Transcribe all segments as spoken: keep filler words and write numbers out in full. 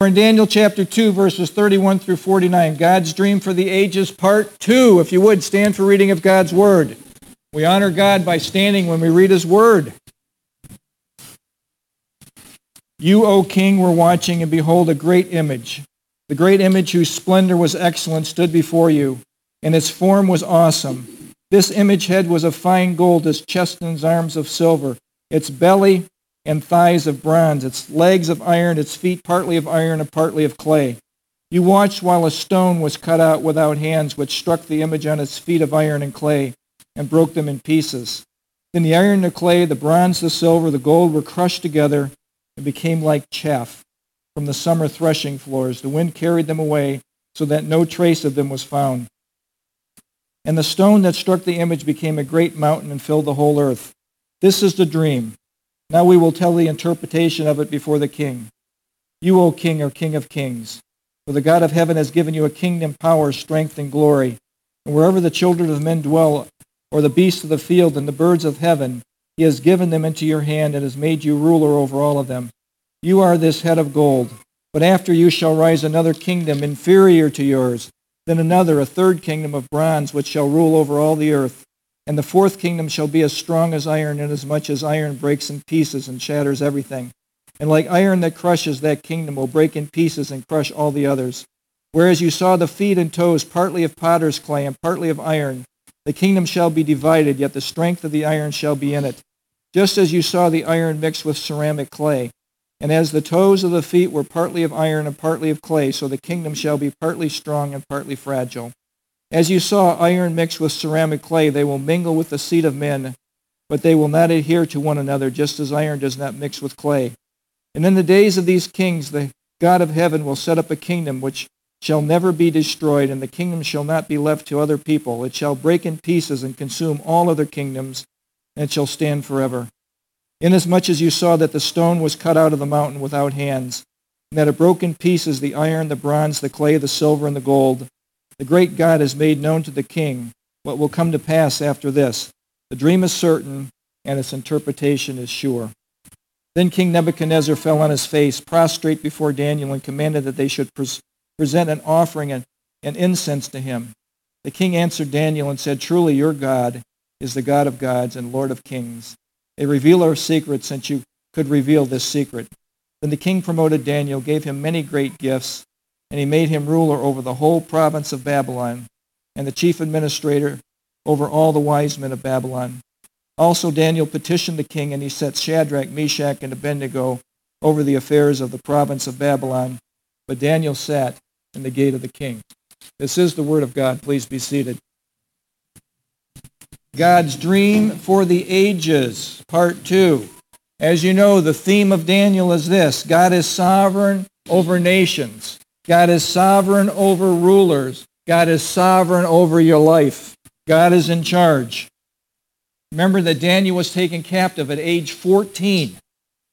We're in Daniel chapter two, verses thirty-one through forty-nine. God's dream for the ages, part two. If you would, stand for reading of God's word. We honor God by standing when we read his word. You, O king, were watching, and behold, a great image. The great image whose splendor was excellent stood before you, and its form was awesome. This image head was of fine gold, its chest and its arms of silver, its belly and thighs of bronze, its legs of iron, its feet partly of iron and partly of clay. You watched while a stone was cut out without hands, which struck the image on its feet of iron and clay, and broke them in pieces. Then the iron, the clay, the bronze, the silver, the gold were crushed together and became like chaff from the summer threshing floors. The wind carried them away, so that no trace of them was found. And the stone that struck the image became a great mountain and filled the whole earth. This is the dream. Now we will tell the interpretation of it before the king. You, O king, are king of kings, for the God of heaven has given you a kingdom, power, strength, and glory. And wherever the children of men dwell, or the beasts of the field and the birds of heaven, he has given them into your hand and has made you ruler over all of them. You are this head of gold, but after you shall rise another kingdom inferior to yours, then another, a third kingdom of bronze, which shall rule over all the earth. And the fourth kingdom shall be as strong as iron, inasmuch as iron breaks in pieces and shatters everything. And like iron that crushes, that kingdom will break in pieces and crush all the others. Whereas you saw the feet and toes partly of potter's clay and partly of iron, the kingdom shall be divided, yet the strength of the iron shall be in it. Just as you saw the iron mixed with ceramic clay, and as the toes of the feet were partly of iron and partly of clay, so the kingdom shall be partly strong and partly fragile. As you saw iron mixed with ceramic clay, they will mingle with the seed of men, but they will not adhere to one another, just as iron does not mix with clay. And in the days of these kings, the God of heaven will set up a kingdom which shall never be destroyed, and the kingdom shall not be left to other people. It shall break in pieces and consume all other kingdoms, and it shall stand forever. Inasmuch as you saw that the stone was cut out of the mountain without hands, and that it broke in pieces the iron, the bronze, the clay, the silver, and the gold, the great God has made known to the king what will come to pass after this. The dream is certain, and its interpretation is sure. Then King Nebuchadnezzar fell on his face, prostrate before Daniel, and commanded that they should pres- present an offering and, and incense to him. The king answered Daniel and said, "Truly your God is the God of gods and Lord of kings, a revealer of secrets, since you could reveal this secret." Then the king promoted Daniel, gave him many great gifts, and he made him ruler over the whole province of Babylon, and the chief administrator over all the wise men of Babylon. Also Daniel petitioned the king, and he set Shadrach, Meshach, and Abednego over the affairs of the province of Babylon. But Daniel sat in the gate of the king. This is the word of God. Please be seated. God's dream for the ages, part two. As you know, the theme of Daniel is this: God is sovereign over nations. God is sovereign over rulers. God is sovereign over your life. God is in charge. Remember that Daniel was taken captive at age fourteen,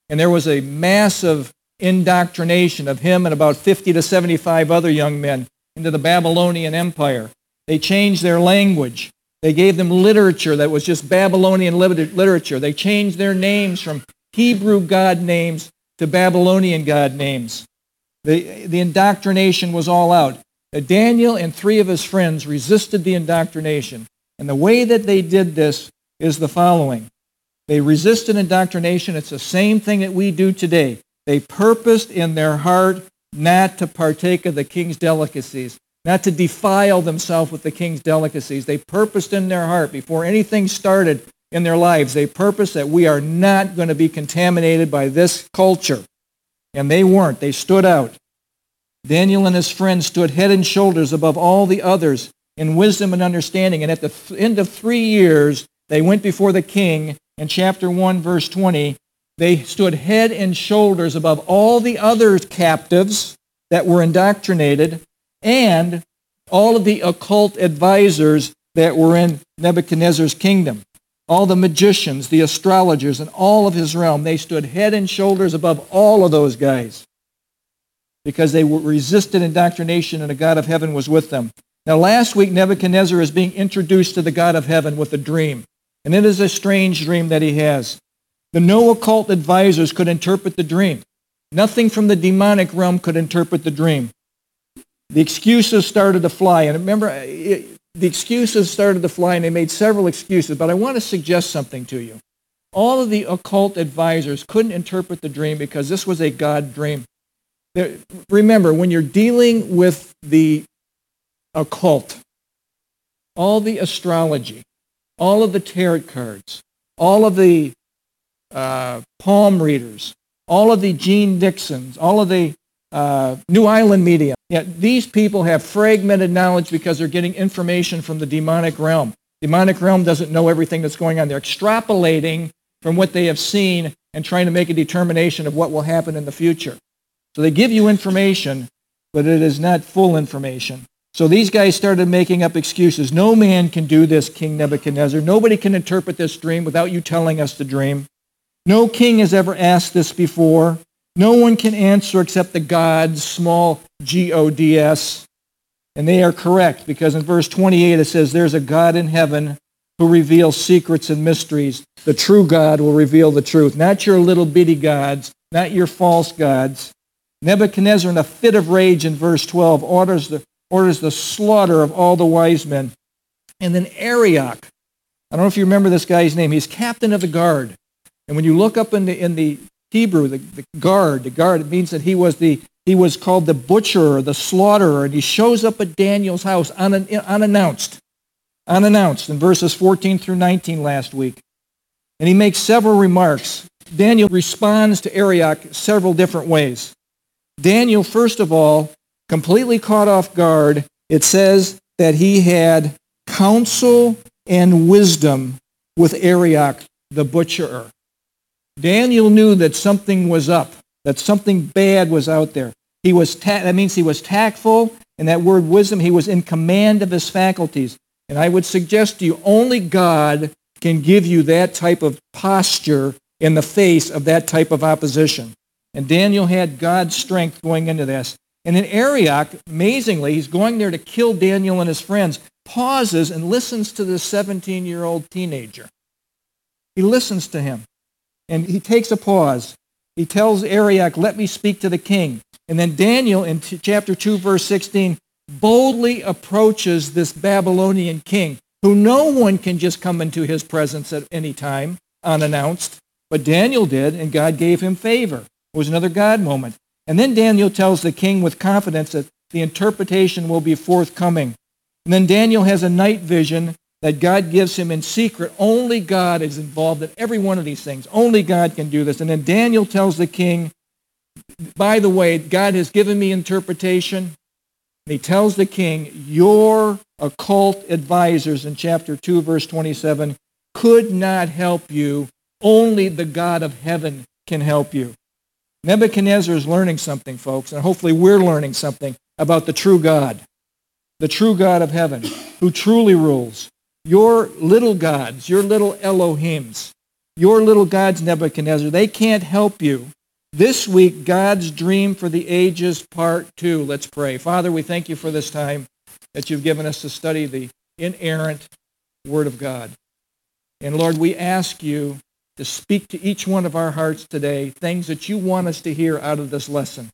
and there was a massive indoctrination of him and about fifty to seventy-five other young men into the Babylonian Empire. They changed their language. They gave them literature that was just Babylonian literature. They changed their names from Hebrew God names to Babylonian God names. The, the indoctrination was all out. Daniel and three of his friends resisted the indoctrination. And the way that they did this is the following. They resisted indoctrination. It's the same thing that we do today. They purposed in their heart not to partake of the king's delicacies, not to defile themselves with the king's delicacies. They purposed in their heart, before anything started in their lives, they purposed that we are not going to be contaminated by this culture. And they weren't. They stood out. Daniel and his friends stood head and shoulders above all the others in wisdom and understanding. And at the th- end of three years, they went before the king. In chapter one, verse twenty, they stood head and shoulders above all the other captives that were indoctrinated and all of the occult advisors that were in Nebuchadnezzar's kingdom. All the magicians, the astrologers, and all of his realm, they stood head and shoulders above all of those guys because they resisted indoctrination and the God of heaven was with them. Now, last week, Nebuchadnezzar is being introduced to the God of heaven with a dream, and it is a strange dream that he has. The no occult advisors could interpret the dream. Nothing from the demonic realm could interpret the dream. The excuses started to fly. And remember, it, the excuses started to fly, and they made several excuses. But I want to suggest something to you. All of the occult advisors couldn't interpret the dream because this was a God dream. There, remember, when you're dealing with the occult, all the astrology, all of the tarot cards, all of the uh, palm readers, all of the Gene Dixons, all of the uh, New Island media. Yeah, these people have fragmented knowledge because they're getting information from the demonic realm. Demonic realm doesn't know everything that's going on. They're extrapolating from what they have seen and trying to make a determination of what will happen in the future. So they give you information, but it is not full information. So these guys started making up excuses. No man can do this, King Nebuchadnezzar. Nobody can interpret this dream without you telling us the dream. No king has ever asked this before. No one can answer except the gods, small G O D S. And they are correct, because in verse twenty-eight it says, there's a God in heaven who reveals secrets and mysteries. The true God will reveal the truth. Not your little bitty gods, not your false gods. Nebuchadnezzar, in a fit of rage in verse twelve, orders the orders the slaughter of all the wise men. And then Arioch, I don't know if you remember this guy's name, he's captain of the guard. And when you look up in the in the Hebrew, the, the guard, the guard, it means that he was the he was called the butcher, the slaughterer, and he shows up at Daniel's house un, unannounced, unannounced, in verses fourteen through nineteen last week. And he makes several remarks. Daniel responds to Arioch several different ways. Daniel, first of all, completely caught off guard, it says that he had counsel and wisdom with Arioch, the butcherer. Daniel knew that something was up, that something bad was out there. He was ta- that means he was tactful, and that word wisdom, he was in command of his faculties. And I would suggest to you, only God can give you that type of posture in the face of that type of opposition. And Daniel had God's strength going into this. And then Arioch, amazingly, he's going there to kill Daniel and his friends, pauses and listens to this seventeen-year-old teenager. He listens to him, and he takes a pause. He tells Arioch, let me speak to the king. And then Daniel, in t- chapter two, verse sixteen, boldly approaches this Babylonian king, who no one can just come into his presence at any time, unannounced. But Daniel did, and God gave him favor. It was another God moment. And then Daniel tells the king with confidence that the interpretation will be forthcoming. And then Daniel has a night vision that God gives him in secret. Only God is involved in every one of these things. Only God can do this. And then Daniel tells the king, by the way, God has given me interpretation. And he tells the king, your occult advisors in chapter two, verse twenty-seven, could not help you. Only the God of heaven can help you. Nebuchadnezzar is learning something, folks, and hopefully we're learning something about the true God, the true God of heaven, who truly rules. Your little gods, your little Elohims, your little gods, Nebuchadnezzar, they can't help you. This week, God's Dream for the Ages, Part two. Let's pray. Father, we thank you for this time that you've given us to study the inerrant Word of God. And Lord, we ask you to speak to each one of our hearts today, things that you want us to hear out of this lesson.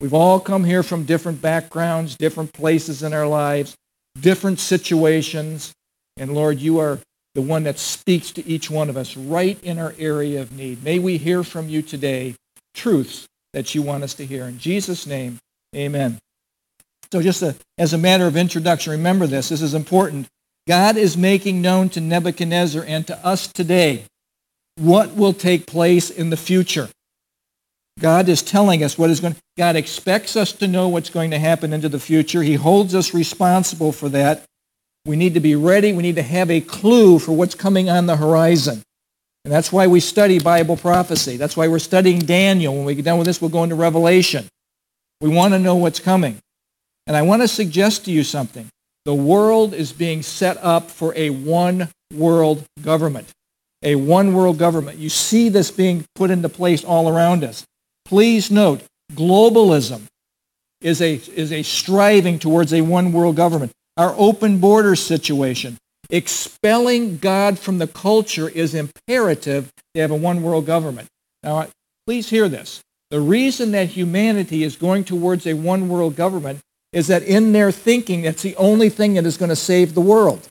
We've all come here from different backgrounds, different places in our lives, different situations, and Lord, you are the one that speaks to each one of us right in our area of need. May we hear from you today truths that you want us to hear. In Jesus' name, amen. So just a, as a matter of introduction, remember this, this is important. God is making known to Nebuchadnezzar and to us today what will take place in the future. God is telling us what is going to, God expects us to know what's going to happen into the future. He holds us responsible for that. We need to be ready. We need to have a clue for what's coming on the horizon. And that's why we study Bible prophecy. That's why we're studying Daniel. When we get done with this, we'll go into Revelation. We want to know what's coming. And I want to suggest to you something. The world is being set up for a one-world government. A one-world government. You see this being put into place all around us. Please note, globalism is a, is a striving towards a one-world government. Our open border situation, expelling God from the culture is imperative to have a one-world government. Now, please hear this. The reason that humanity is going towards a one-world government is that in their thinking, that's the only thing that is going to save the world.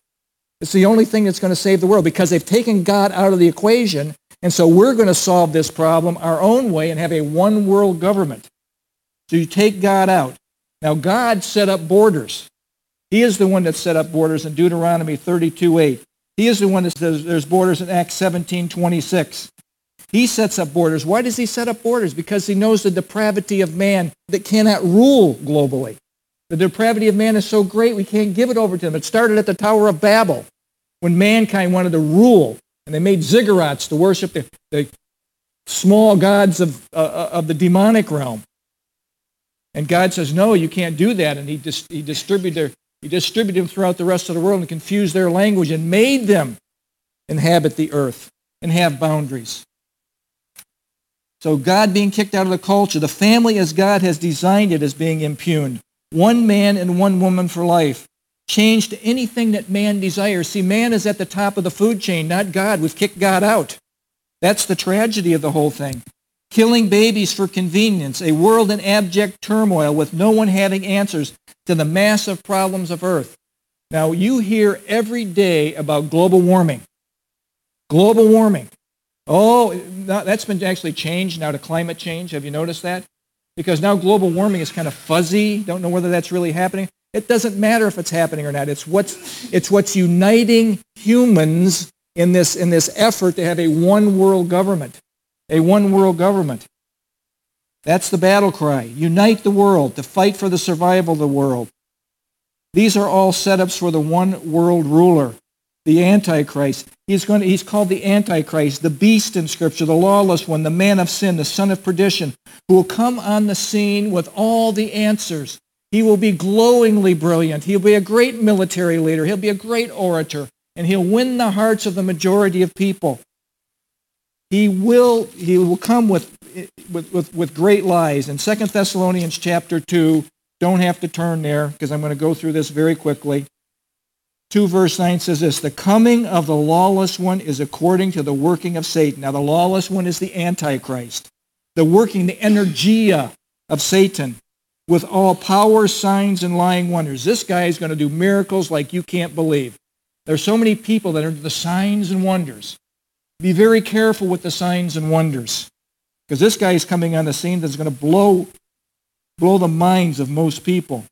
It's the only thing that's going to save the world because they've taken God out of the equation, and so we're going to solve this problem our own way and have a one-world government. So you take God out. Now, God set up borders. He is the one that set up borders in Deuteronomy thirty-two eight. He is the one that says there's borders in Acts seventeen twenty-six. He sets up borders. Why does he set up borders? Because he knows the depravity of man that cannot rule globally. The depravity of man is so great we can't give it over to them. It started at the Tower of Babel when mankind wanted to rule, and they made ziggurats to worship the, the small gods of, uh, of the demonic realm. And God says, no, you can't do that. And he, dis- he, distributed, he distributed them throughout the rest of the world and confused their language and made them inhabit the earth and have boundaries. So God being kicked out of the culture, the family as God has designed it is being impugned. One man and one woman for life. Change to anything that man desires. See, man is at the top of the food chain, not God. We've kicked God out. That's the tragedy of the whole thing. Killing babies for convenience, a world in abject turmoil with no one having answers to the massive problems of Earth. Now, you hear every day about global warming. Global warming. Oh, that's been actually changed now to climate change. Have you noticed that? Because now global warming is kind of fuzzy. Don't know whether that's really happening. It doesn't matter if it's happening or not. It's what's, it's what's uniting humans in this, in this effort to have a one-world government. A one-world government. That's the battle cry. Unite the world to fight for the survival of the world. These are all setups for the one-world ruler, the Antichrist. He's going to, he's called the Antichrist, the beast in Scripture, the lawless one, the man of sin, the son of perdition, who will come on the scene with all the answers. He will be glowingly brilliant. He'll be a great military leader. He'll be a great orator, and he'll win the hearts of the majority of people. He will, he will come with, with, with, with great lies. In Second Thessalonians chapter two, don't have to turn there because I'm going to go through this very quickly. two verse nine says this, the coming of the lawless one is according to the working of Satan. Now the lawless one is the Antichrist. The working, the energia of Satan with all power, signs, and lying wonders. This guy is going to do miracles like you can't believe. There's so many people that are into the signs and wonders. Be very careful with the signs and wonders because this guy is coming on the scene that's going to blow, blow the minds of most people.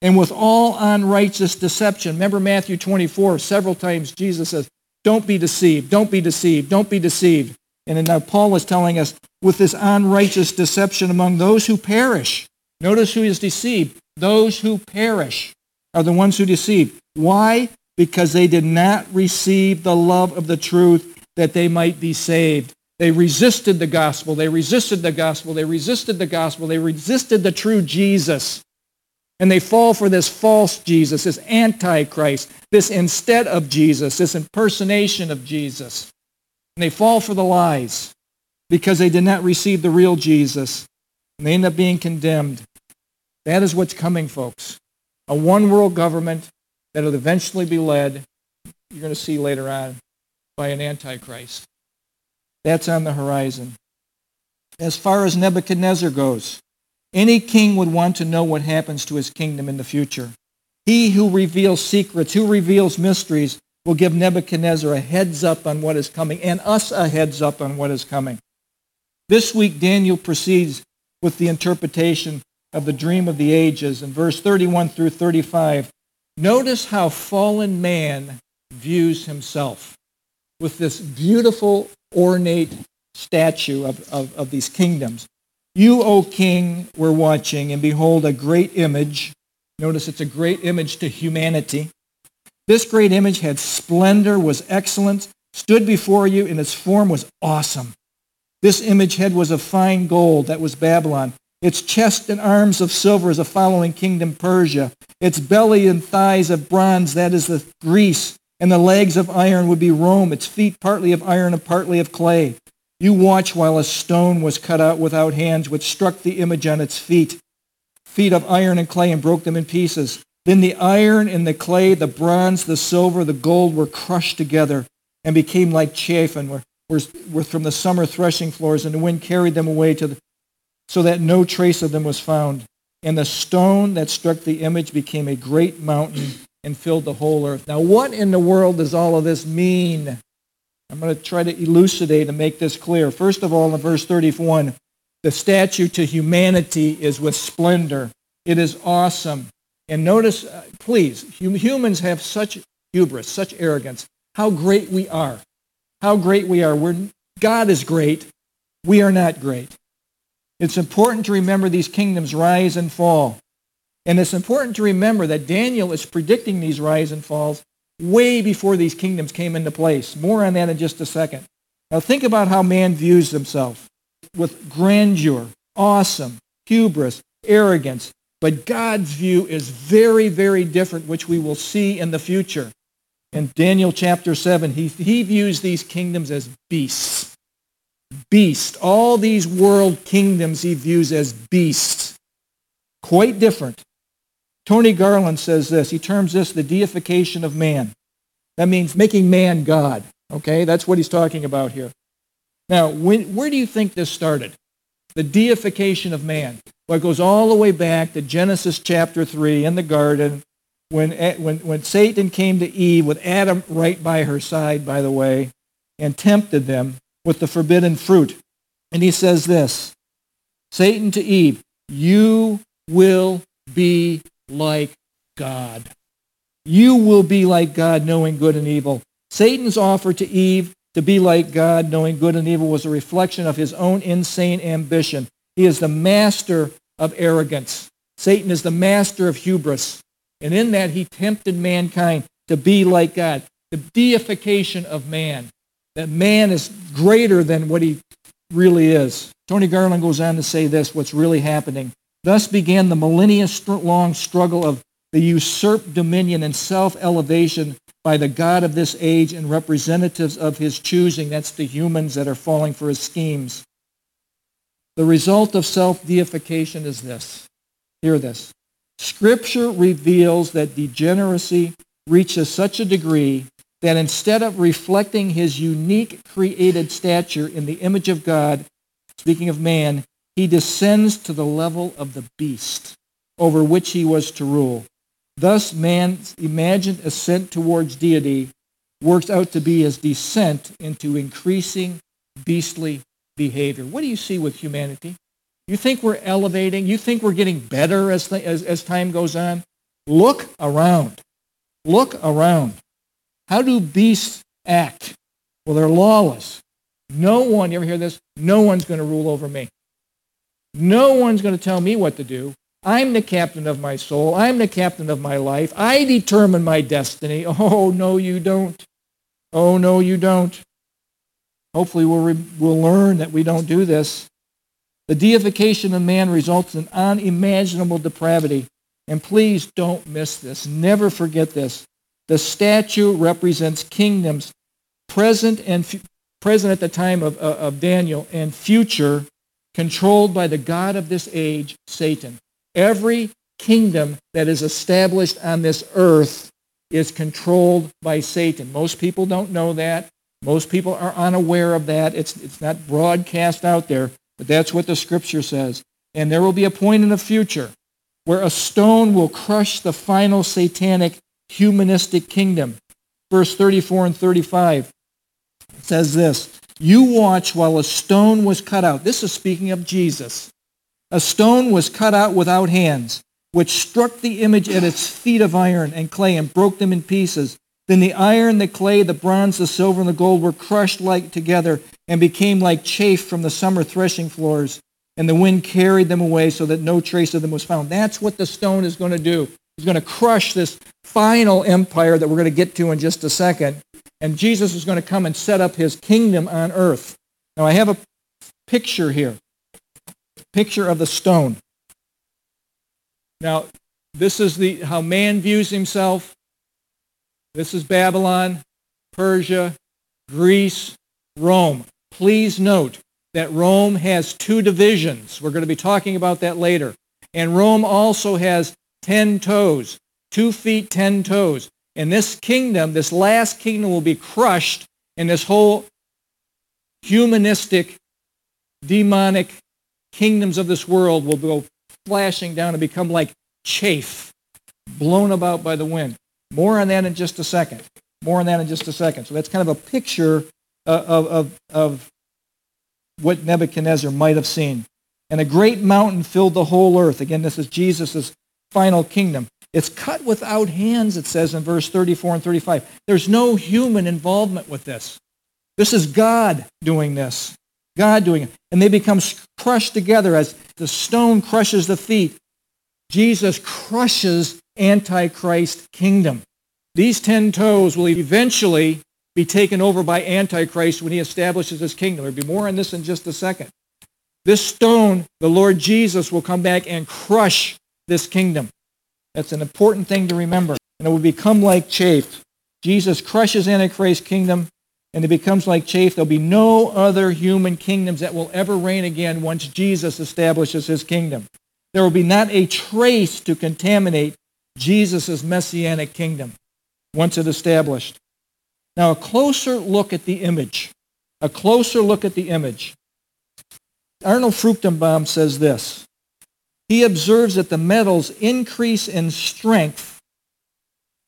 And with all unrighteous deception, remember Matthew twenty-four, several times Jesus says, don't be deceived, don't be deceived, don't be deceived. And then now Paul is telling us, with this unrighteous deception among those who perish. Notice who is deceived. Those who perish are the ones who deceive. Why? Because they did not receive the love of the truth that they might be saved. They resisted the gospel. They resisted the gospel. They resisted the gospel. They resisted the true Jesus. And they fall for this false Jesus, this Antichrist, this instead of Jesus, this impersonation of Jesus. And they fall for the lies because they did not receive the real Jesus. And they end up being condemned. That is what's coming, folks. A one-world government that will eventually be led, you're going to see later on, by an Antichrist. That's on the horizon. As far as Nebuchadnezzar goes, any king would want to know what happens to his kingdom in the future. He who reveals secrets, who reveals mysteries, will give Nebuchadnezzar a heads up on what is coming and us a heads up on what is coming. This week, Daniel proceeds with the interpretation of the dream of the ages in verse thirty-one through thirty-five. Notice how fallen man views himself, with this beautiful, ornate statue of, of, of these kingdoms. You, O king, were watching, and behold, a great image. Notice it's a great image to humanity. This great image had splendor, was excellent, stood before you, and its form was awesome. This image head was of fine gold, that was Babylon. Its chest and arms of silver is the following kingdom, Persia. Its belly and thighs of bronze, that is the Greece. And the legs of iron would be Rome, its feet partly of iron and partly of clay. You watch while a stone was cut out without hands, which struck the image on its feet, feet of iron and clay, and broke them in pieces. Then the iron and the clay, the bronze, the silver, the gold were crushed together and became like chaff, and were, were, were from the summer threshing floors, and the wind carried them away to the, so that no trace of them was found. And the stone that struck the image became a great mountain and filled the whole earth. Now, what in the world does all of this mean? I'm going to try to elucidate and make this clear. First of all, in verse thirty-one, the statue to humanity is with splendor. It is awesome. And notice, uh, please, hum- humans have such hubris, such arrogance. How great we are. How great we are. We're, God is great. We are not great. It's important to remember these kingdoms rise and fall. And it's important to remember that Daniel is predicting these rise and falls way before these kingdoms came into place. More on that in just a second. Now think about how man views himself with grandeur, awesome, hubris, arrogance. But God's view is very, very different, which we will see in the future. In Daniel chapter seven, he, he views these kingdoms as beasts. Beast. All these world kingdoms he views as beasts. Quite different. Tony Garland says this. He terms this the deification of man. That means making man God. Okay, that's what he's talking about here. Now, when, where do you think this started? The deification of man. Well, it goes all the way back to Genesis chapter three in the garden when, when, when Satan came to Eve with Adam right by her side, by the way, and tempted them with the forbidden fruit. And he says this, Satan to Eve, you will be like God. You will be like God, knowing good and evil. Satan's offer to Eve to be like God, knowing good and evil, was a reflection of his own insane ambition. He is the master of arrogance. Satan is the master of hubris. And in that, he tempted mankind to be like God. The deification of man. That man is greater than what he really is. Tony Garland goes on to say this, what's really happening. Thus began the millennia-long struggle of the usurped dominion and self-elevation by the God of this age and representatives of his choosing. That's the humans that are falling for his schemes. The result of self-deification is this. Hear this. Scripture reveals that degeneracy reaches such a degree that instead of reflecting his unique created stature in the image of God, speaking of man, he descends to the level of the beast over which he was to rule. Thus, man's imagined ascent towards deity works out to be his descent into increasing beastly behavior. What do you see with humanity? You think we're elevating? You think we're getting better as, th- as, as time goes on? Look around. Look around. How do beasts act? Well, they're lawless. No one, you ever hear this? No one's going to rule over me. No one's going to tell me what to do. I'm the captain of my soul. I'm the captain of my life. I determine my destiny. Oh, no, you don't. Oh, no, you don't. Hopefully we'll, re- we'll learn that we don't do this. The deification of man results in unimaginable depravity. And please don't miss this. Never forget this. The statue represents kingdoms present and f- present at the time of, uh, of Daniel and future, controlled by the god of this age, Satan. Every kingdom that is established on this earth is controlled by Satan. Most people don't know that. Most people are unaware of that. It's, it's not broadcast out there, but that's what the Scripture says. And there will be a point in the future where a stone will crush the final satanic humanistic kingdom. Verse thirty-four and thirty-five says this, you watch while a stone was cut out. This is speaking of Jesus. A stone was cut out without hands, which struck the image at its feet of iron and clay and broke them in pieces. Then the iron, the clay, the bronze, the silver, and the gold were crushed like together and became like chaff from the summer threshing floors, and the wind carried them away so that no trace of them was found. That's what the stone is going to do. He's going to crush this final empire that we're going to get to in just a second. And Jesus is going to come and set up his kingdom on earth. Now I have a picture here. Picture of the stone. Now, this is the how man views himself. This is Babylon, Persia, Greece, Rome. Please note that Rome has two divisions. We're going to be talking about that later. And Rome also has ten toes, two feet, ten toes. And this kingdom, this last kingdom, will be crushed in this whole humanistic, demonic kingdoms of this world will go flashing down and become like chaff, blown about by the wind. More on that in just a second. More on that in just a second. So that's kind of a picture of, of, of what Nebuchadnezzar might have seen. And a great mountain filled the whole earth. Again, this is Jesus' final kingdom. It's cut without hands, it says in verse thirty-four and thirty-five. There's no human involvement with this. This is God doing this. God doing it. And they become crushed together as the stone crushes the feet. Jesus crushes Antichrist kingdom. These ten toes will eventually be taken over by Antichrist when he establishes his kingdom. There'll be more on this in just a second. This stone, the Lord Jesus, will come back and crush this kingdom. That's an important thing to remember. And it will become like chaff. Jesus crushes Antichrist's kingdom, and it becomes like chaff. There'll be no other human kingdoms that will ever reign again once Jesus establishes his kingdom. There will be not a trace to contaminate Jesus' messianic kingdom once it's established. Now, a closer look at the image. A closer look at the image. Arnold Fruchtenbaum says this. He observes that the metals increase in strength,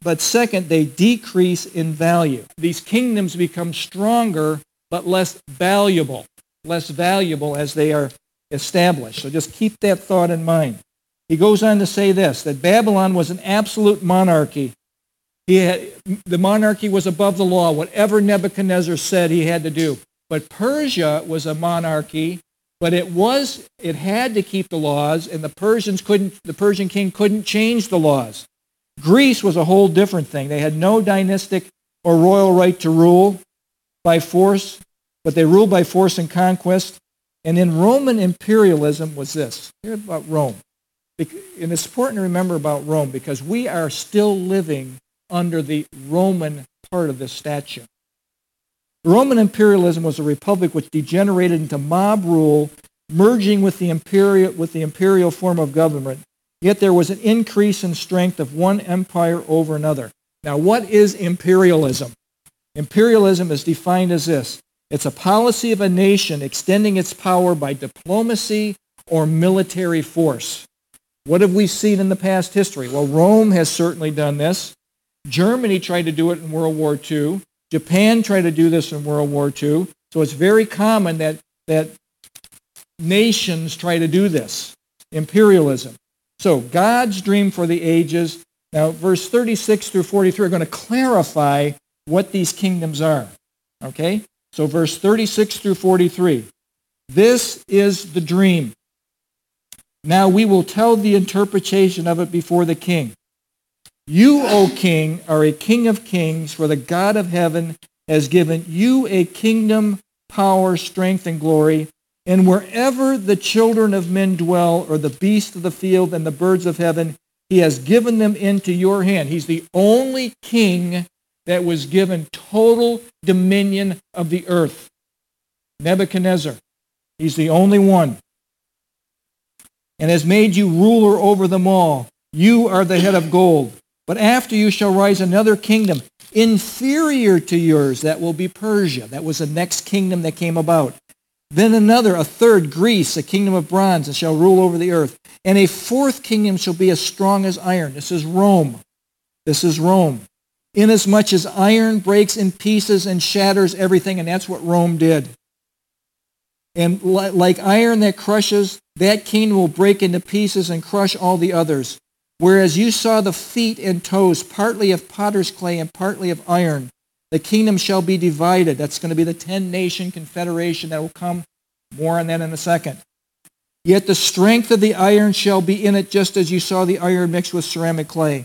but second, they decrease in value. These kingdoms become stronger, but less valuable, less valuable as they are established. So just keep that thought in mind. He goes on to say this, that Babylon was an absolute monarchy. He had, the monarchy was above the law, whatever Nebuchadnezzar said he had to do. But Persia was a monarchy, but it was it had to keep the laws, and the Persians couldn't, the Persian king couldn't change the laws. Greece was a whole different thing. They had no dynastic or royal right to rule by force, but they ruled by force and conquest. And in Roman imperialism was this. Hear about Rome. And it's important to remember about Rome because we are still living under the Roman part of this statute. Roman imperialism was a republic which degenerated into mob rule, merging with the imperial, with the imperial form of government. Yet there was an increase in strength of one empire over another. Now, what is imperialism? Imperialism is defined as this. It's a policy of a nation extending its power by diplomacy or military force. What have we seen in the past history? Well, Rome has certainly done this. Germany tried to do it in World War Two. Japan tried to do this in World War Two. So it's very common that, that nations try to do this, imperialism. So God's dream for the ages. Now, verse thirty-six through forty-three are going to clarify what these kingdoms are. Okay? So verse thirty-six through forty-three. This is the dream. Now we will tell the interpretation of it before the king. You, O king, are a king of kings, for the God of heaven has given you a kingdom, power, strength, and glory. And wherever the children of men dwell, or the beasts of the field and the birds of heaven, he has given them into your hand. He's the only king that was given total dominion of the earth. Nebuchadnezzar, he's the only one. And has made you ruler over them all. You are the head of gold. But after you shall rise another kingdom, inferior to yours, that will be Persia. That was the next kingdom that came about. Then another, a third, Greece, a kingdom of bronze, and shall rule over the earth. And a fourth kingdom shall be as strong as iron. This is Rome. This is Rome. Inasmuch as iron breaks in pieces and shatters everything, and that's what Rome did. And like iron that crushes, that kingdom will break into pieces and crush all the others. Whereas you saw the feet and toes, partly of potter's clay and partly of iron, the kingdom shall be divided. That's going to be the ten-nation confederation that will come. More on that in a second. Yet the strength of the iron shall be in it, just as you saw the iron mixed with ceramic clay.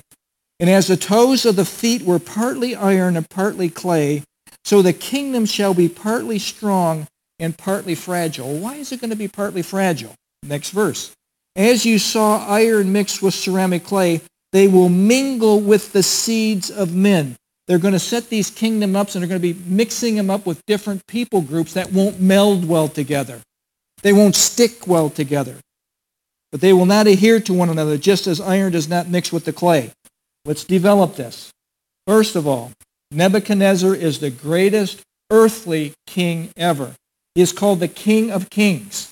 And as the toes of the feet were partly iron and partly clay, so the kingdom shall be partly strong and partly fragile. Why is it going to be partly fragile? Next verse. As you saw iron mixed with ceramic clay, they will mingle with the seeds of men. They're going to set these kingdom ups, and they're going to be mixing them up with different people groups that won't meld well together. They won't stick well together. But they will not adhere to one another, just as iron does not mix with the clay. Let's develop this. First of all, Nebuchadnezzar is the greatest earthly king ever. He is called the King of Kings.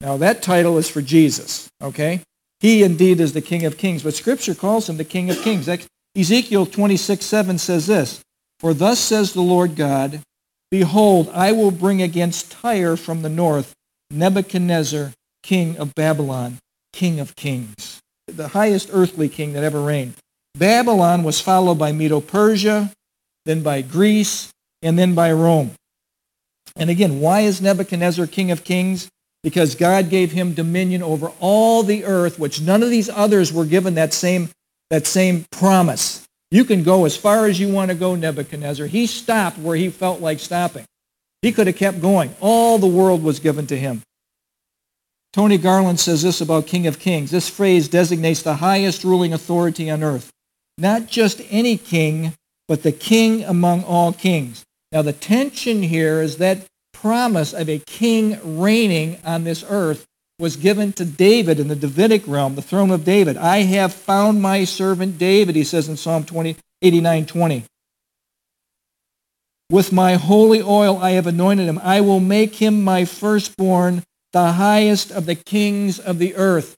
Now, that title is for Jesus, okay? He indeed is the King of Kings, but Scripture calls him the King of Kings. Ezekiel twenty-six seven says this, "For thus says the Lord God, Behold, I will bring against Tyre from the north, Nebuchadnezzar, king of Babylon, king of kings," the highest earthly king that ever reigned. Babylon was followed by Medo-Persia, then by Greece, and then by Rome. And again, why is Nebuchadnezzar king of kings? Because God gave him dominion over all the earth, which none of these others were given that same, that same promise. You can go as far as you want to go, Nebuchadnezzar. He stopped where he felt like stopping. He could have kept going. All the world was given to him. Tony Garland says this about King of Kings. This phrase designates the highest ruling authority on earth. Not just any king, but the king among all kings. Now the tension here is that promise of a king reigning on this earth was given to David in the Davidic realm, the throne of David. "I have found my servant David," he says in Psalm eighty-nine twenty. "With my holy oil I have anointed him. I will make him my firstborn, the highest of the kings of the earth."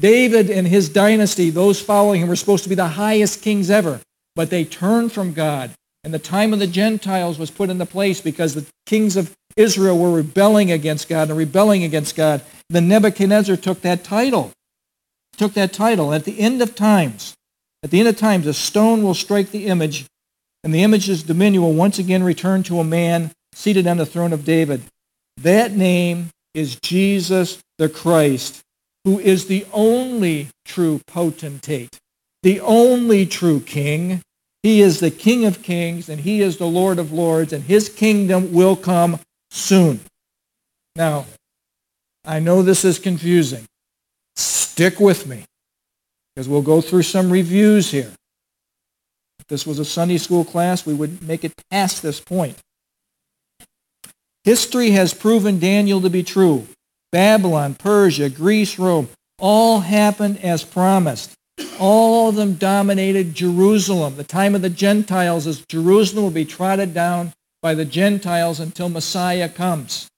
David and his dynasty, those following him, were supposed to be the highest kings ever, but they turned from God. And the time of the Gentiles was put into place because the kings of Israel were rebelling against God and rebelling against God. Then Nebuchadnezzar took that title. Took that title. At the end of times, at the end of times, a stone will strike the image, and the image's dominion will once again return to a man seated on the throne of David. That name is Jesus the Christ, who is the only true potentate, the only true king. He is the King of Kings, and he is the Lord of Lords, and his kingdom will come soon. Now, I know this is confusing. Stick with me, because we'll go through some reviews here. If this was a Sunday school class, we would make it past this point. History has proven Daniel to be true. Babylon, Persia, Greece, Rome, all happened as promised. All of them dominated Jerusalem. The time of the Gentiles is Jerusalem will be trodden down by the Gentiles until Messiah comes.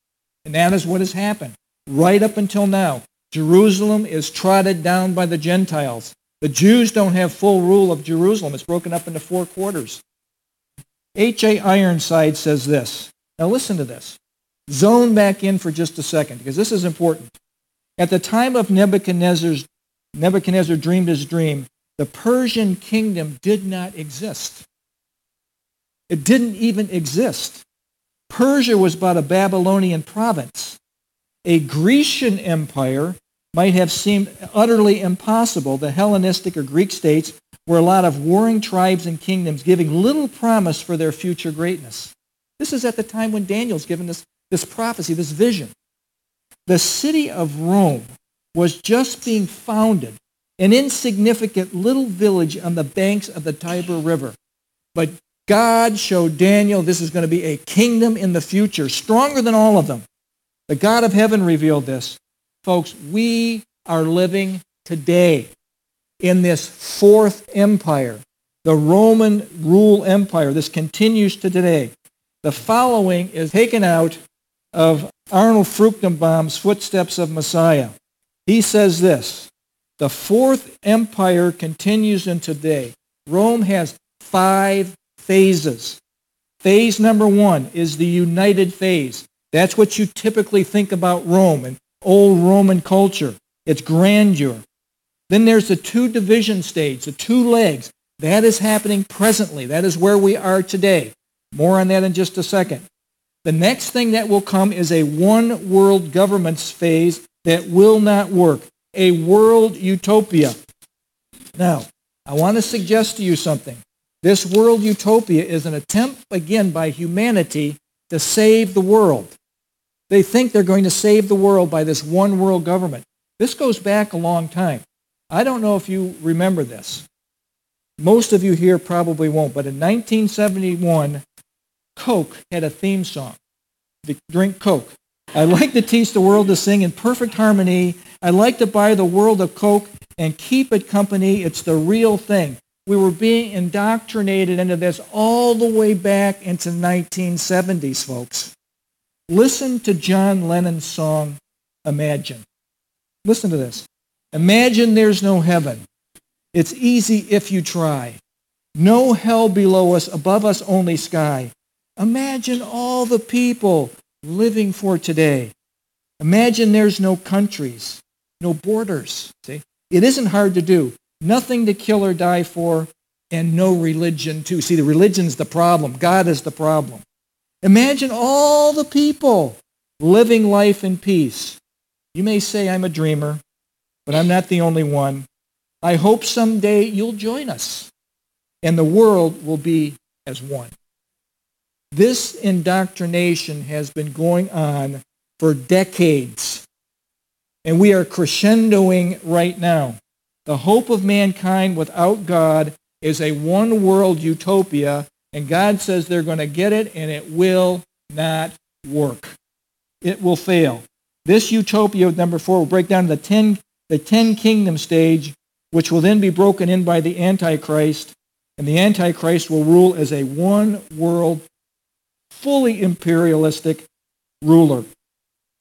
And that is what has happened. Right up until now, Jerusalem is trodden down by the Gentiles. The Jews don't have full rule of Jerusalem. It's broken up into four quarters. H A Ironside says this. Now listen to this. Zone back in for just a second, because this is important. At the time of Nebuchadnezzar's Nebuchadnezzar dreamed his dream, the Persian kingdom did not exist. It didn't even exist. Persia was but a Babylonian province. A Grecian empire might have seemed utterly impossible. The Hellenistic or Greek states were a lot of warring tribes and kingdoms giving little promise for their future greatness. This is at the time when Daniel's given this, this prophecy, this vision. The city of Rome was just being founded, an insignificant little village on the banks of the Tiber River. But God showed Daniel this is going to be a kingdom in the future, stronger than all of them. The God of heaven revealed this. Folks, we are living today in this fourth empire, the Roman rule empire. This continues to today. The following is taken out of Arnold Fruchtenbaum's Footsteps of Messiah. He says this, the fourth empire continues in today. Rome has five phases. Phase number one is the united phase. That's what you typically think about Rome and old Roman culture. It's grandeur. Then there's the two division stage, the two legs. That is happening presently. That is where we are today. More on that in just a second. The next thing that will come is a one world governments phase that will not work, a world utopia. Now, I want to suggest to you something. This world utopia is an attempt, again, by humanity to save the world. They think they're going to save the world by this one world government. This goes back a long time. I don't know if you remember this. Most of you here probably won't, but in nineteen seventy-one, Coke had a theme song, the drink Coke. "I'd like to teach the world to sing in perfect harmony. I'd like to buy the world a Coke and keep it company. It's the real thing." We were being indoctrinated into this all the way back into the nineteen seventies, folks. Listen to John Lennon's song, imagine. Listen to this. Imagine there's no heaven. It's easy if you try. No hell below us, above us only sky. Imagine all the people living for today. Imagine there's no countries, no borders. See? It isn't hard to do. Nothing to kill or die for, and no religion too. See, the religion's the problem. God is the problem. Imagine all the people living life in peace. You may say I'm a dreamer, but I'm not the only one. I hope someday you'll join us, and the world will be as one. This indoctrination has been going on for decades, and we are crescendoing right now. The hope of mankind without God is a one-world utopia, and God says they're going to get it, and it will not work. It will fail. This utopia, number four, will break down to the ten, the ten kingdom stage, which will then be broken in by the Antichrist, and the Antichrist will rule as a one-world, fully imperialistic ruler.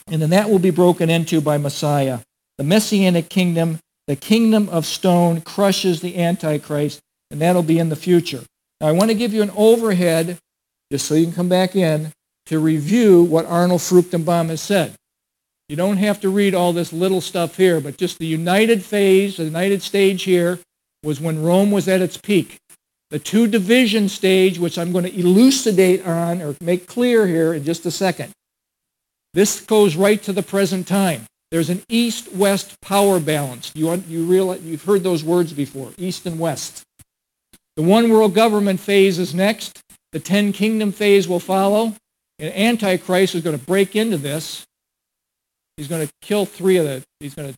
And then that will be broken into by Messiah. The Messianic kingdom, the kingdom of stone, crushes the Antichrist, and that'll be in the future. Now, I want to give you an overhead, just so you can come back in, to review what Arnold Fruchtenbaum has said. You don't have to read all this little stuff here, but just the united phase, the united stage here, was when Rome was at its peak. The two division stage, which I'm going to elucidate on or make clear here in just a second. This goes right to the present time. There's an east-west power balance. You, you realize, you've heard those words before, east and west. The one-world government phase is next. The ten-kingdom phase will follow. And Antichrist is going to break into this. He's going to kill three of the, he's going to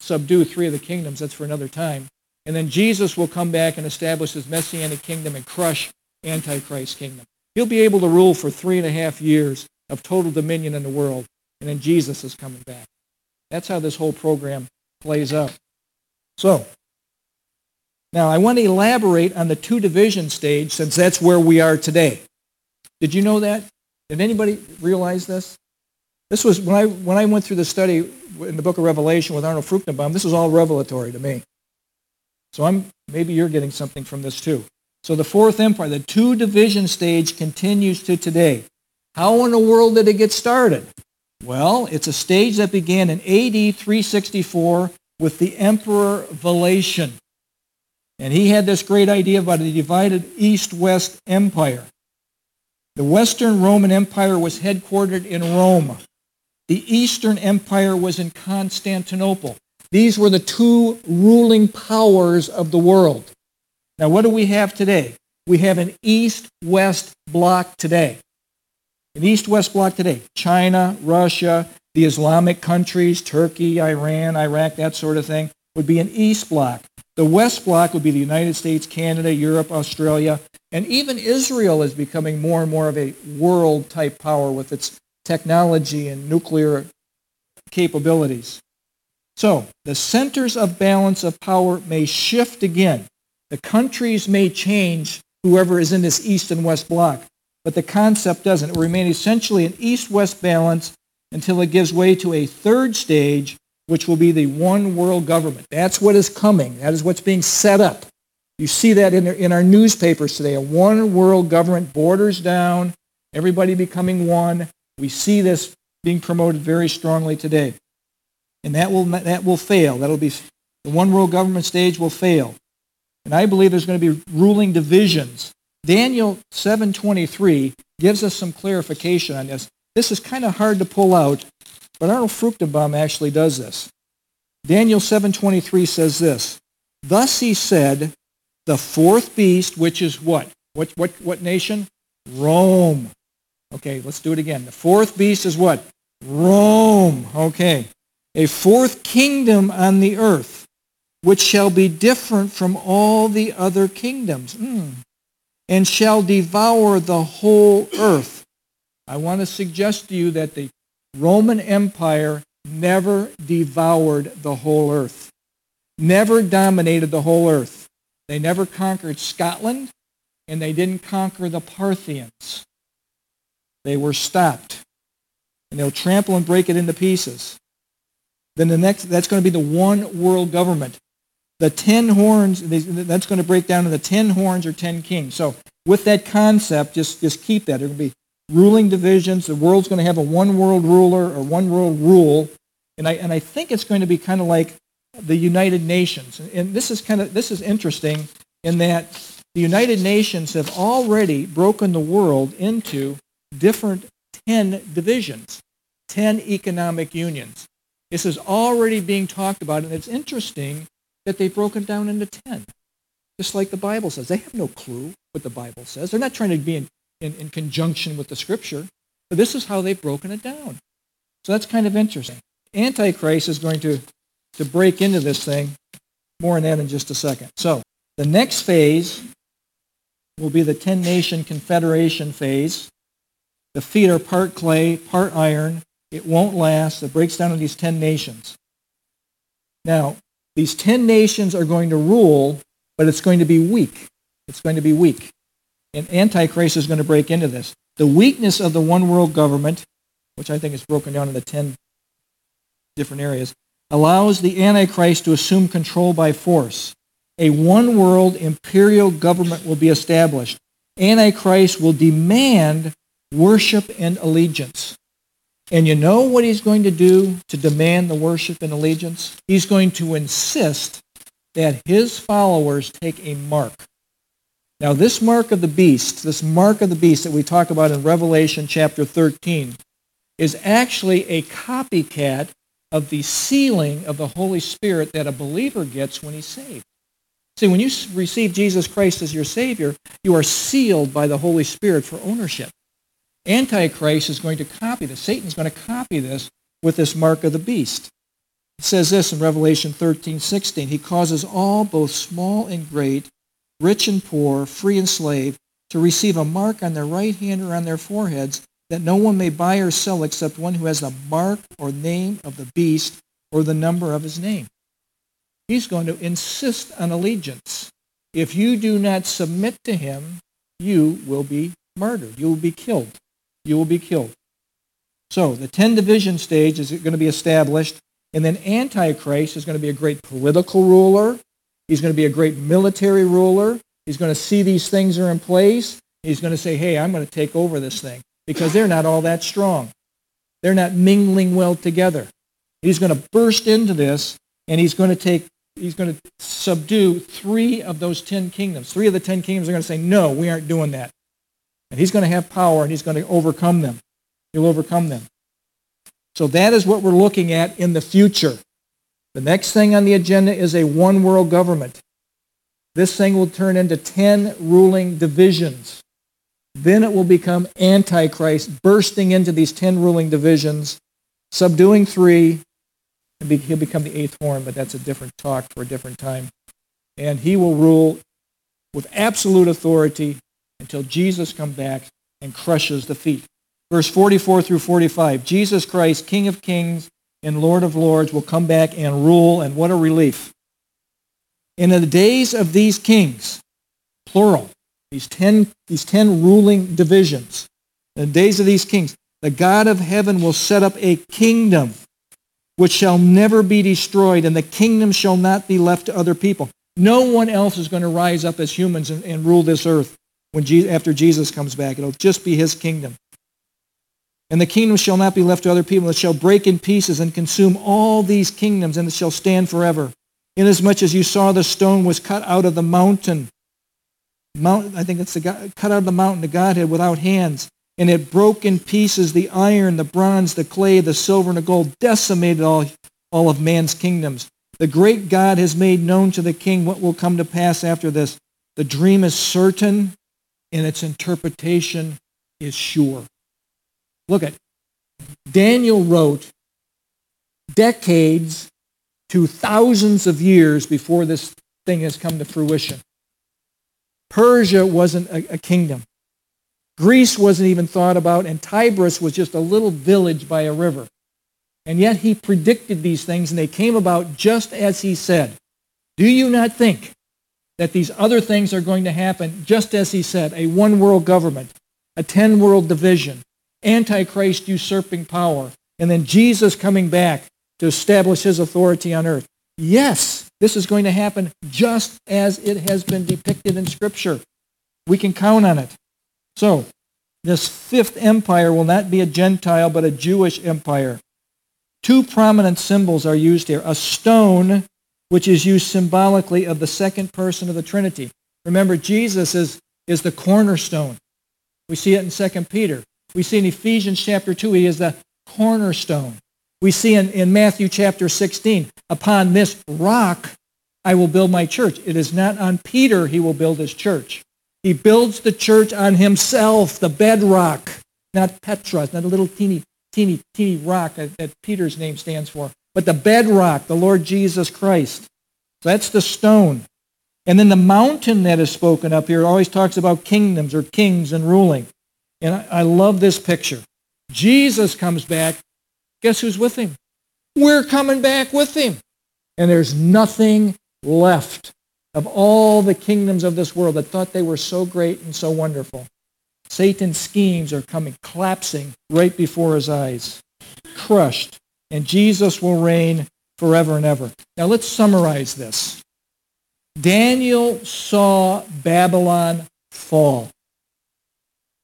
subdue three of the kingdoms. That's for another time. And then Jesus will come back and establish his Messianic kingdom and crush Antichrist's kingdom. He'll be able to rule for three and a half years of total dominion in the world. And then Jesus is coming back. That's how this whole program plays out. So, now I want to elaborate on the two-division stage since that's where we are today. Did you know that? Did anybody realize this? This was, when I, when I went through the study in the book of Revelation with Arnold Fruchtenbaum, this was all revelatory to me. So I'm, maybe you're getting something from this too. So the Fourth Empire, the two-division stage continues to today. How in the world did it get started? Well, it's a stage that began in A D three sixty-four with the Emperor Valation. And he had this great idea about a divided East-West Empire. The Western Roman Empire was headquartered in Rome. The Eastern Empire was in Constantinople. These were the two ruling powers of the world. Now, what do we have today? We have an East-West bloc today. An East-West bloc today, China, Russia, the Islamic countries, Turkey, Iran, Iraq, that sort of thing, would be an East bloc. The West bloc would be the United States, Canada, Europe, Australia, and even Israel is becoming more and more of a world-type power with its technology and nuclear capabilities. So, the centers of balance of power may shift again. The countries may change, whoever is in this East and West bloc. But the concept doesn't. It will remain essentially an east-west balance until it gives way to a third stage, which will be the one-world government. That's what is coming. That is what's being set up. You see that in, in our newspapers today, a one-world government, borders down, everybody becoming one. We see this being promoted very strongly today. And that will, that will fail. That'll be, the one-world government stage will fail. And I believe there's going to be ruling divisions. Daniel seven twenty-three gives us some clarification on this. This is kind of hard to pull out, but Arnold Fruchtenbaum actually does this. Daniel seven twenty-three says this, "Thus he said, the fourth beast," which is what? What, what, what nation? Rome. Okay, let's do it again. The fourth beast is what? Rome. Okay. "A fourth kingdom on the earth, which shall be different from all the other kingdoms. Hmm. And shall devour the whole earth." I want to suggest to you that the Roman Empire never devoured the whole earth, never dominated the whole earth. They never conquered Scotland, and they didn't conquer the Parthians. They were stopped, and they'll trample and break it into pieces. Then the next, that's going to be the one world government. The ten horns, that's going to break down into ten horns or ten kings. So with that concept, just, just keep that. There will be ruling divisions. The world's going to have a one world ruler or one world rule. And I, and I think it's going to be kind of like the United Nations. And this is kind of, this is interesting in that the United Nations have already broken the world into different ten divisions, ten economic unions. This is already being talked about, and it's interesting that they've broken down into ten, just like the Bible says. They have no clue what the Bible says. They're not trying to be in, in, in conjunction with the Scripture, but this is how they've broken it down. So that's kind of interesting. Antichrist is going to, to break into this thing. More on that in just a second. So the next phase will be the ten-nation confederation phase. The feet are part clay, part iron. It won't last. It breaks down into these ten nations. Now, these ten nations are going to rule, but it's going to be weak. It's going to be weak. And Antichrist is going to break into this. The weakness of the one world government, which I think is broken down into ten different areas, allows the Antichrist to assume control by force. A one world imperial government will be established. Antichrist will demand worship and allegiance. And you know what he's going to do to demand the worship and allegiance? He's going to insist that his followers take a mark. Now, this mark of the beast, this mark of the beast that we talk about in Revelation chapter thirteen, is actually a copycat of the sealing of the Holy Spirit that a believer gets when he's saved. See, when you receive Jesus Christ as your Savior, you are sealed by the Holy Spirit for ownership. Antichrist is going to copy this. Satan's going to copy this with this mark of the beast. It says this in Revelation thirteen sixteen, he causes all, both small and great, rich and poor, free and slave, to receive a mark on their right hand or on their foreheads, that no one may buy or sell except one who has the mark or name of the beast or the number of his name. He's going to insist on allegiance. If you do not submit to him, you will be martyred. You will be killed. You will be killed. So the ten division stage is going to be established, and then Antichrist is going to be a great political ruler. He's going to be a great military ruler. He's going to see these things are in place. He's going to say, hey, I'm going to take over this thing because they're not all that strong. They're not mingling well together. He's going to burst into this, and he's going to take, he's going to subdue three of those ten kingdoms. Three of the ten kingdoms are going to say, no, we aren't doing that. And he's going to have power, and he's going to overcome them. He'll overcome them. So that is what we're looking at in the future. The next thing on the agenda is a one-world government. This thing will turn into ten ruling divisions. Then it will become Antichrist, bursting into these ten ruling divisions, subduing three. He'll become the eighth horn, but that's a different talk for a different time. And he will rule with absolute authority until Jesus comes back and crushes the feet. Verse forty-four through forty-five, Jesus Christ, King of kings and Lord of lords, will come back and rule, and what a relief. And in the days of these kings, plural, these ten, these ten ruling divisions, in the days of these kings, the God of heaven will set up a kingdom which shall never be destroyed, and the kingdom shall not be left to other people. No one else is going to rise up as humans and, and rule this earth. When Jesus, after Jesus comes back, it'll just be his kingdom. And the kingdom shall not be left to other people. It shall break in pieces and consume all these kingdoms, and it shall stand forever. Inasmuch as you saw the stone was cut out of the mountain, mountain I think it's the God, cut out of the mountain, the Godhead without hands, and it broke in pieces the iron, the bronze, the clay, the silver, and the gold, decimated all, all of man's kingdoms. The great God has made known to the king what will come to pass after this. The dream is certain, and its interpretation is sure. Look at it. Daniel wrote decades to thousands of years before this thing has come to fruition. Persia wasn't a, a kingdom. Greece wasn't even thought about, and Tiberias was just a little village by a river. And yet he predicted these things, and they came about just as he said. Do you not think that these other things are going to happen, just as he said, a one-world government, a ten-world division, Antichrist usurping power, and then Jesus coming back to establish his authority on earth. Yes, this is going to happen just as it has been depicted in Scripture. We can count on it. So, this fifth empire will not be a Gentile, but a Jewish empire. Two prominent symbols are used here. A stone, which is used symbolically of the second person of the Trinity. Remember, Jesus is, is the cornerstone. We see it in Second Peter. We see in Ephesians chapter two, he is the cornerstone. We see in, in Matthew chapter sixteen, upon this rock I will build my church. It is not on Peter he will build his church. He builds the church on himself, the bedrock, not Petra, not a little teeny, teeny, teeny rock that, that Peter's name stands for, but the bedrock, the Lord Jesus Christ. So that's the stone. And then the mountain that is spoken up here always talks about kingdoms or kings and ruling. And I, I love this picture. Jesus comes back. Guess who's with him? We're coming back with him. And there's nothing left of all the kingdoms of this world that thought they were so great and so wonderful. Satan's schemes are coming, collapsing right before his eyes, crushed. And Jesus will reign forever and ever. Now let's summarize this. Daniel saw Babylon fall.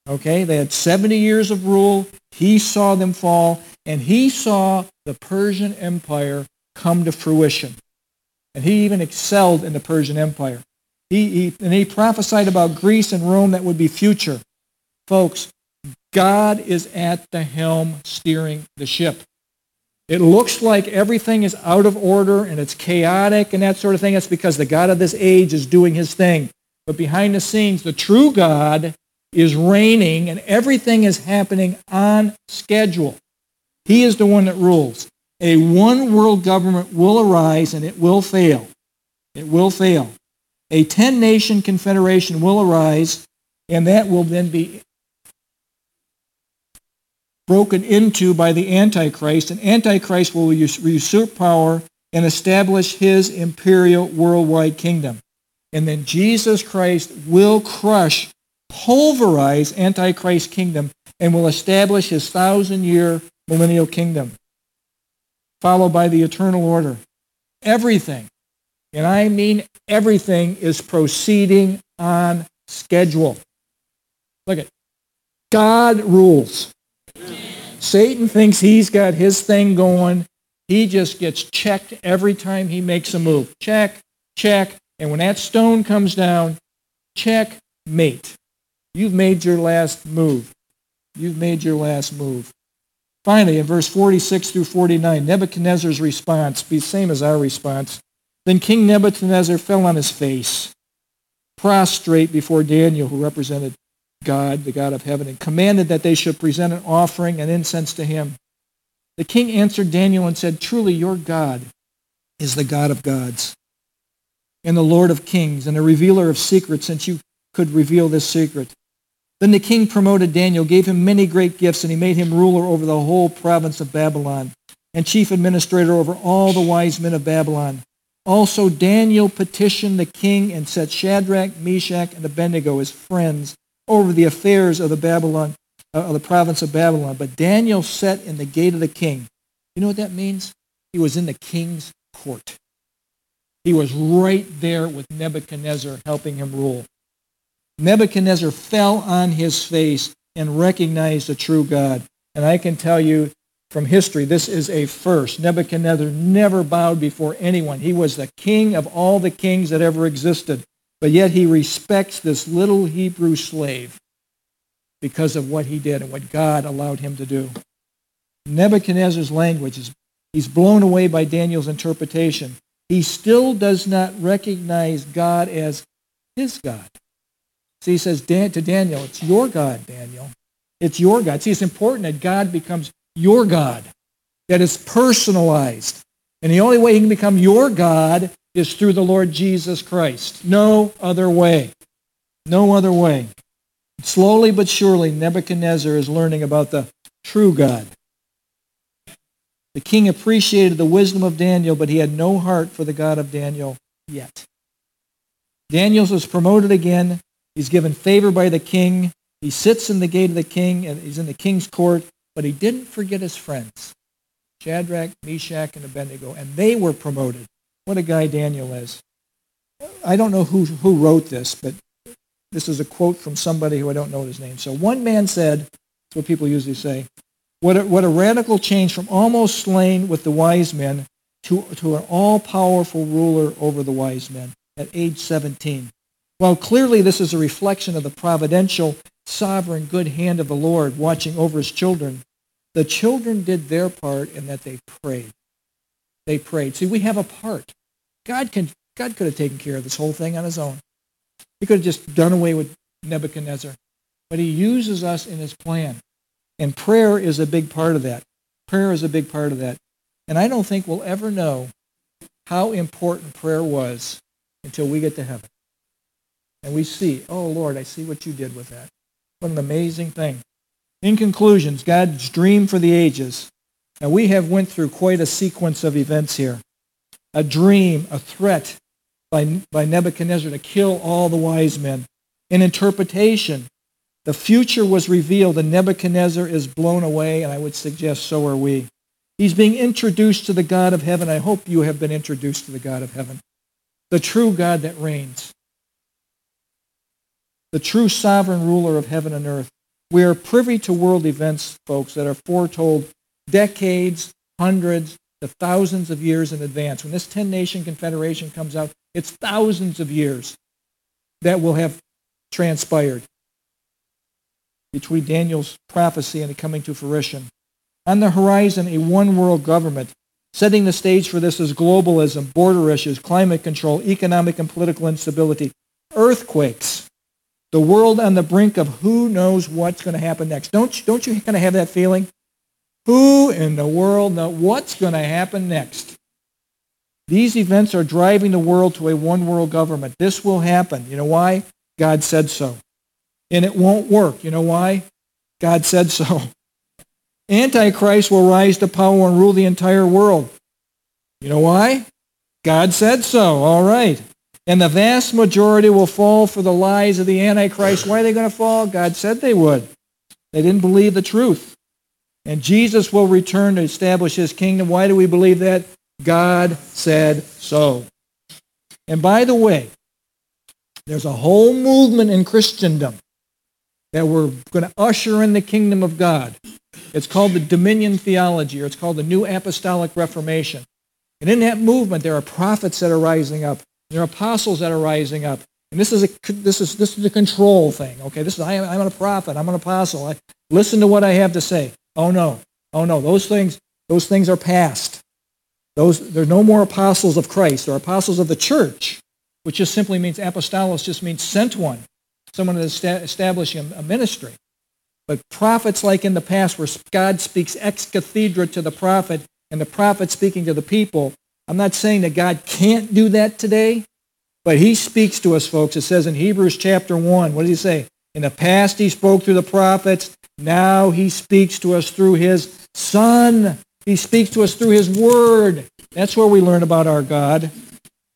Okay, they had seventy years of rule. He saw them fall, and he saw the Persian Empire come to fruition. And he even excelled in the Persian Empire. He, he and he prophesied about Greece and Rome that would be future. Folks, God is at the helm steering the ship. It looks like everything is out of order and it's chaotic and that sort of thing. That's because the God of this age is doing his thing. But behind the scenes, the true God is reigning and everything is happening on schedule. He is the one that rules. A one-world government will arise and it will fail. It will fail. A ten-nation confederation will arise, and that will then be broken into by the Antichrist, and Antichrist will usurp power and establish his imperial worldwide kingdom. And then Jesus Christ will crush, pulverize Antichrist's kingdom and will establish his thousand-year millennial kingdom, followed by the eternal order. Everything, and I mean everything, is proceeding on schedule. Look at God rules. Satan thinks he's got his thing going. He just gets checked every time he makes a move. Check, check. And when that stone comes down, checkmate. You've made your last move. You've made your last move. Finally, in verse forty-six through forty-nine, Nebuchadnezzar's response, be the same as our response. Then King Nebuchadnezzar fell on his face, prostrate before Daniel, who represented God, the God of heaven, and commanded that they should present an offering and incense to him. The king answered Daniel and said, truly your God is the God of gods and the Lord of kings and a revealer of secrets, since you could reveal this secret. Then the king promoted Daniel, gave him many great gifts, and he made him ruler over the whole province of Babylon and chief administrator over all the wise men of Babylon. Also Daniel petitioned the king and set Shadrach, Meshach, and Abednego as friends over the affairs of the Babylon, uh, of the province of Babylon. But Daniel sat in the gate of the king. You know what that means? He was in the king's court. He was right there with Nebuchadnezzar helping him rule. Nebuchadnezzar fell on his face and recognized the true God. And I can tell you from history, this is a first. Nebuchadnezzar never bowed before anyone. He was the king of all the kings that ever existed. But yet he respects this little Hebrew slave because of what he did and what God allowed him to do. Nebuchadnezzar's language is, he's blown away by Daniel's interpretation. He still does not recognize God as his God. See, he says Dan, to Daniel, it's your God, Daniel. It's your God. See, it's important that God becomes your God, that it's personalized. And the only way he can become your God is through the Lord Jesus Christ. No other way. No other way. Slowly but surely, Nebuchadnezzar is learning about the true God. The king appreciated the wisdom of Daniel, but he had no heart for the God of Daniel yet. Daniel was promoted again. He's given favor by the king. He sits in the gate of the king, and he's in the king's court, but he didn't forget his friends. Shadrach, Meshach, and Abednego, and they were promoted. What a guy Daniel is. I don't know who, who wrote this, but this is a quote from somebody who I don't know his name. So one man said, that's what people usually say, what a, what a radical change from almost slain with the wise men to, to an all-powerful ruler over the wise men at age seventeen. Well, clearly this is a reflection of the providential, sovereign, good hand of the Lord watching over his children. The children did their part in that they prayed. They prayed. See, we have a part. God can God could have taken care of this whole thing on his own. He could have just done away with Nebuchadnezzar. But he uses us in his plan. And prayer is a big part of that. Prayer is a big part of that. And I don't think we'll ever know how important prayer was until we get to heaven. And we see, oh, Lord, I see what you did with that. What an amazing thing. In conclusion, God's dream for the ages. Now, we have went through quite a sequence of events here. A dream, a threat by, by Nebuchadnezzar to kill all the wise men. An interpretation. The future was revealed, and Nebuchadnezzar is blown away, and I would suggest so are we. He's being introduced to the God of heaven. I hope you have been introduced to the God of heaven, the true God that reigns, the true sovereign ruler of heaven and earth. We are privy to world events, folks, that are foretold decades, hundreds, to thousands of years in advance. When this ten-nation confederation comes out, it's thousands of years that will have transpired between Daniel's prophecy and the coming to fruition. On the horizon, a one-world government. Setting the stage for this is globalism, border issues, climate control, economic and political instability, earthquakes. The world on the brink of who knows what's going to happen next. Don't, don't you kind of have that feeling? Who in the world knows what's going to happen next? These events are driving the world to a one-world government. This will happen. You know why? God said so. And it won't work. You know why? God said so. Antichrist will rise to power and rule the entire world. You know why? God said so. All right. And the vast majority will fall for the lies of the Antichrist. Why are they going to fall? God said they would. They didn't believe the truth. And Jesus will return to establish his kingdom. Why do we believe that? God said so. And by the way, there's a whole movement in Christendom that we're going to usher in the kingdom of God. It's called the Dominion Theology, or it's called the New Apostolic Reformation. And in that movement, there are prophets that are rising up. There are apostles that are rising up, and this is a this is this is a control thing. Okay, this is I am, I'm a prophet. I'm an apostle. I, listen to what I have to say. Oh no, oh no. Those things those things are past. Those there are no more apostles of Christ. There are apostles of the church, which just simply means apostolos. Just means sent one, someone that is establishing a ministry. But prophets, like in the past, where God speaks ex cathedra to the prophet, and the prophet speaking to the people. I'm not saying that God can't do that today, but he speaks to us, folks. It says in Hebrews chapter one, what does he say? In the past he spoke through the prophets. Now he speaks to us through his Son. He speaks to us through his Word. That's where we learn about our God.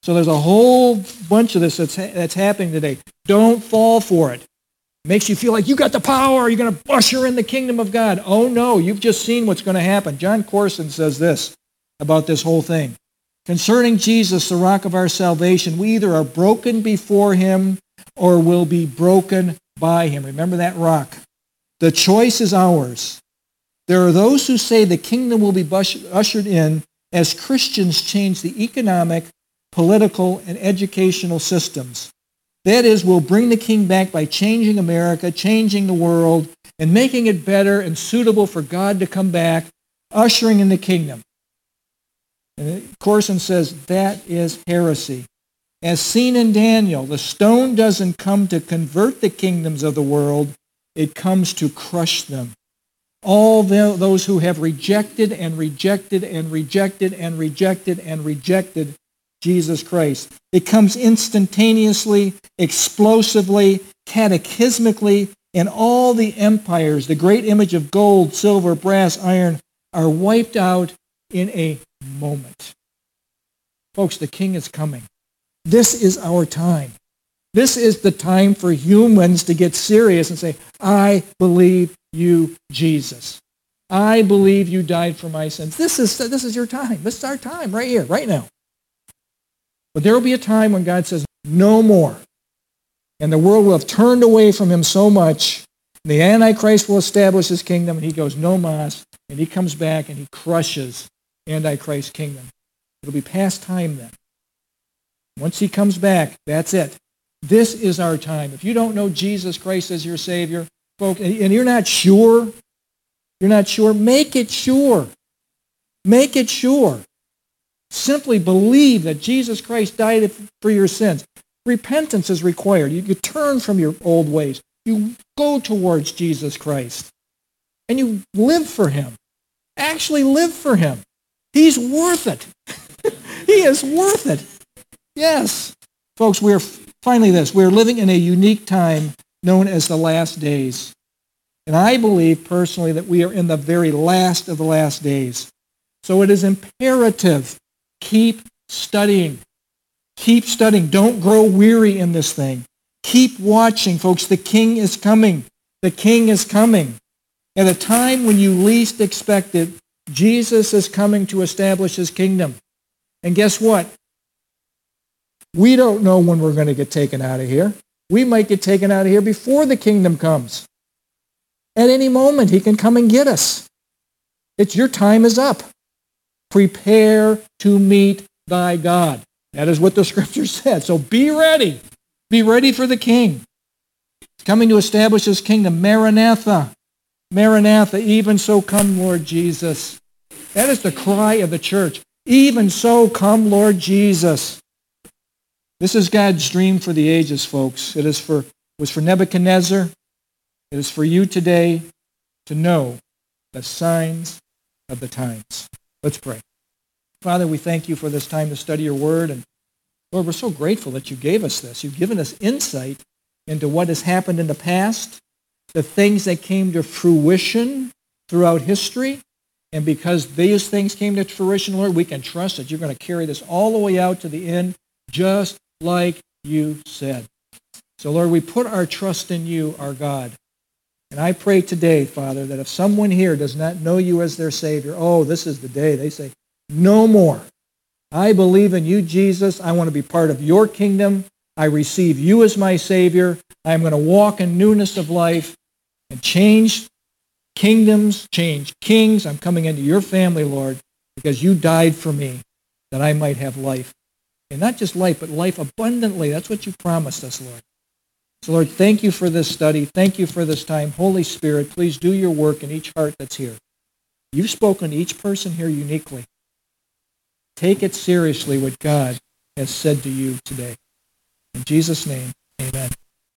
So there's a whole bunch of this that's, ha- that's happening today. Don't fall for it. It makes you feel like you got the power. You're going to usher in the kingdom of God. Oh, no, you've just seen what's going to happen. John Corson says this about this whole thing. Concerning Jesus, the rock of our salvation, we either are broken before him or will be broken by him. Remember that rock. The choice is ours. There are those who say the kingdom will be ushered in as Christians change the economic, political, and educational systems. That is, we'll bring the king back by changing America, changing the world, and making it better and suitable for God to come back, ushering in the kingdom. And Corson says, that is heresy. As seen in Daniel, the stone doesn't come to convert the kingdoms of the world. It comes to crush them. All the, those who have rejected and rejected and rejected and rejected and rejected Jesus Christ. It comes instantaneously, explosively, cataclysmically, and all the empires, the great image of gold, silver, brass, iron, are wiped out in a moment. Folks, the king is coming. This is our time. This is the time for humans to get serious and say, I believe you, Jesus. I believe you died for my sins. This is, this is your time. This is our time right here, right now. But there will be a time when God says, no more. And the world will have turned away from him so much. The Antichrist will establish his kingdom, and he goes, no mas. And he comes back, and he crushes Antichrist's kingdom. It'll be past time then. Once he comes back, that's it. This is our time. If you don't know Jesus Christ as your Savior, folk, and you're not sure, you're not sure, make it sure. Make it sure. Simply believe that Jesus Christ died for your sins. Repentance is required. You, you turn from your old ways. You go towards Jesus Christ. And you live for him. Actually live for him. He's worth it. He is worth it. Yes. Folks, we are, finally this, we are living in a unique time known as the last days. And I believe personally that we are in the very last of the last days. So it is imperative. Keep studying. Keep studying. Don't grow weary in this thing. Keep watching, folks. The king is coming. The king is coming. At a time when you least expect it, Jesus is coming to establish his kingdom. And guess what? We don't know when we're going to get taken out of here. We might get taken out of here before the kingdom comes. At any moment, he can come and get us. It's your time is up. Prepare to meet thy God. That is what the scripture said. So be ready. Be ready for the king. He's coming to establish his kingdom. Maranatha. Maranatha, even so come, Lord Jesus. That is the cry of the church. Even so come, Lord Jesus. This is God's dream for the ages, folks. It is for, it was for Nebuchadnezzar. It is for you today to know the signs of the times. Let's pray. Father, we thank you for this time to study your word. And Lord, we're so grateful that you gave us this. You've given us insight into what has happened in the past, the things that came to fruition throughout history. And because these things came to fruition, Lord, we can trust that you're going to carry this all the way out to the end, just like you said. So, Lord, we put our trust in you, our God. And I pray today, Father, that if someone here does not know you as their Savior, oh, this is the day they say, no more. I believe in you, Jesus. I want to be part of your kingdom. I receive you as my Savior. I'm going to walk in newness of life and change kingdoms, change kings. I'm coming into your family, Lord, because you died for me that I might have life. And not just life, but life abundantly. That's what you promised us, Lord. So, Lord, thank you for this study. Thank you for this time. Holy Spirit, please do your work in each heart that's here. You've spoken to each person here uniquely. Take it seriously what God has said to you today. In Jesus' name.